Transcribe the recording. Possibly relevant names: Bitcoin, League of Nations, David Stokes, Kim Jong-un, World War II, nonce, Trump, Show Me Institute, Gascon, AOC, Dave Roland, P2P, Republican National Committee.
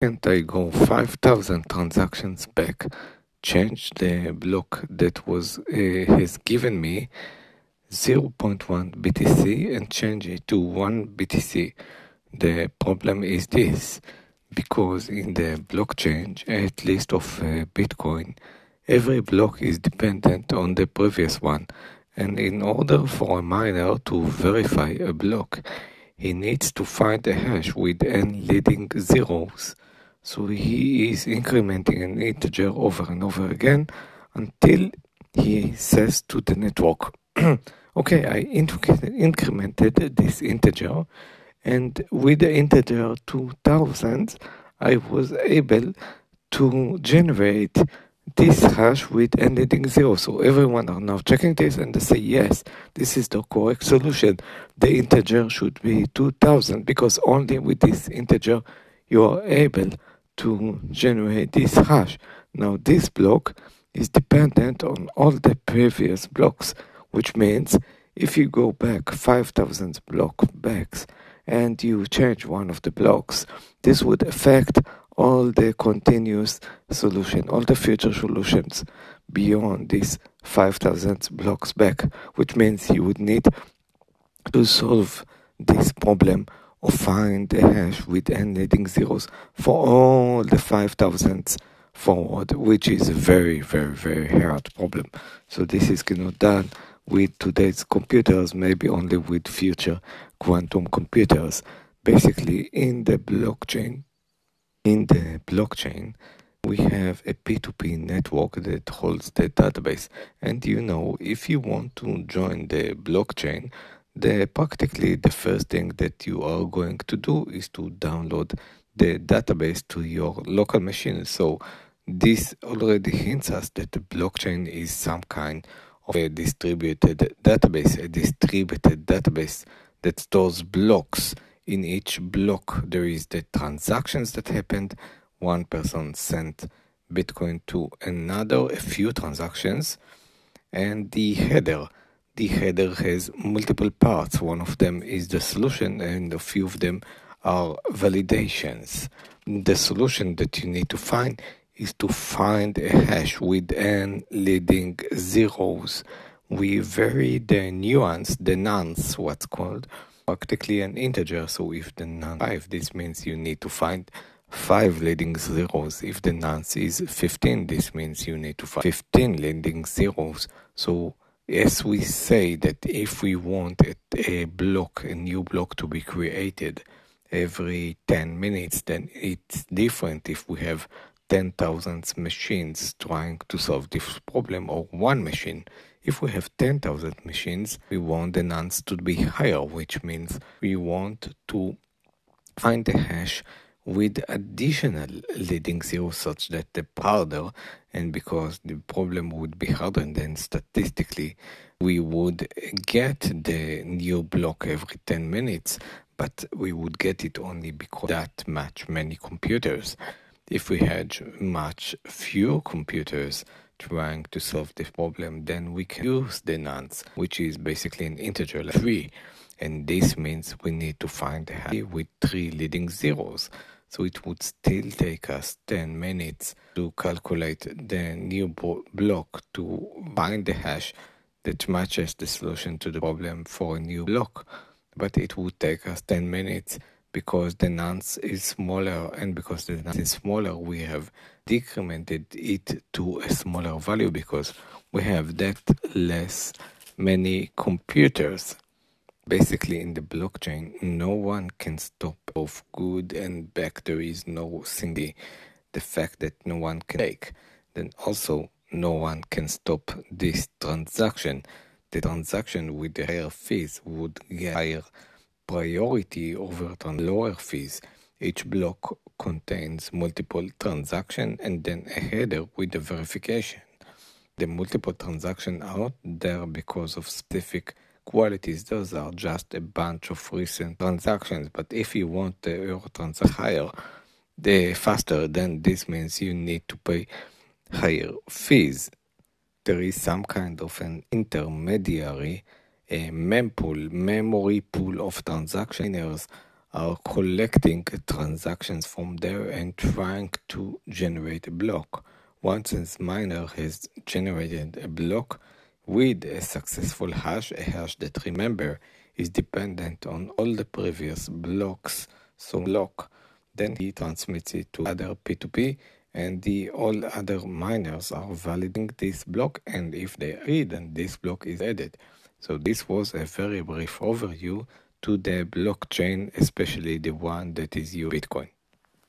Second, I go 5,000 transactions back, change the block that was has given me 0.1 BTC and change it to 1 BTC. The problem is this, because in the block change, at least of Bitcoin, every block is dependent on the previous one, and in order for a miner to verify a block, he needs to find a hash with n leading zeros. So he is incrementing an integer over and over again until he says to the network, okay, I incremented this integer, and with the integer 2000, I was able to generate this hash with n leading zero. So everyone are now checking this and they say, yes, this is the correct solution. The integer should be 2000, because only with this integer you are able to generate this hash. Now this block is dependent on all the previous blocks, which means if you go back 5,000 block backs and you change one of the blocks, this would affect all the continuous solution, all the future solutions beyond this 5,000 blocks back, which means you would need to solve this problem or find a hash with n leading zeros for all the 5,000 forward, which is a very hard problem. So this is cannot done with today's computers, maybe only with future quantum computers. Basically, in the blockchain, we have a P2P network that holds the database. And you know, if you want to join the blockchain, practically the first thing that you are going to do is to download the database to your local machine. So this already hints us that the blockchain is some kind of a distributed database that stores blocks. In each block, there is the transactions that happened. One person sent Bitcoin to another, a few transactions, and the header. The header has multiple parts. One of them is the solution, and a few of them are validations. The solution that you need to find is to find a hash with n leading zeros. We vary the nuance, the nonce, what's called, practically an integer. So if the nonce 5, this means you need to find 5 leading zeros. If the nonce is 15, this means you need to find 15 leading zeros. So as we say that if we want a new block to be created every 10 minutes, then it's different if we have 10,000 machines trying to solve this problem, or one machine. If we have 10,000 machines, we want the nonce to be higher, which means we want to find the hash with additional leading zeros, such that the harder, and because the problem would be harder, and then statistically we would get the new block every 10 minutes, but we would get it only because that much many computers. If we had much fewer computers trying to solve this problem, then we can use the nonce, which is basically an integer like 3, and this means we need to find a hash with 3 leading zeros. So it would still take us 10 minutes to calculate the new block to find the hash that matches the solution to the problem for a new block, but it would take us 10 minutes because the nonce is smaller, and because the nonce is smaller, we have decremented it to a smaller value because we have that less many computers. Basically, in the blockchain, no one can stop both good and back. There is no single, the fact that no one can take. Then also, no one can stop this transaction. The transaction with the higher fees would get higher priority over lower fees. Each block contains multiple transactions and then a header with the verification. The multiple transactions are there because of specific qualities. Those are just a bunch of recent transactions, but if you want your transaction higher, faster, then this means you need to pay higher fees. There is some kind of an intermediary, a mempool, memory pool of transactions are collecting transactions from there and trying to generate a block. Once a miner has generated a block with a successful hash, a hash that, remember, is dependent on all the previous blocks, so block, then he transmits it to other P2P, and all other miners are validating this block, and if they agree, then this block is added. So this was a very brief overview to the blockchain, especially the one that is used Bitcoin.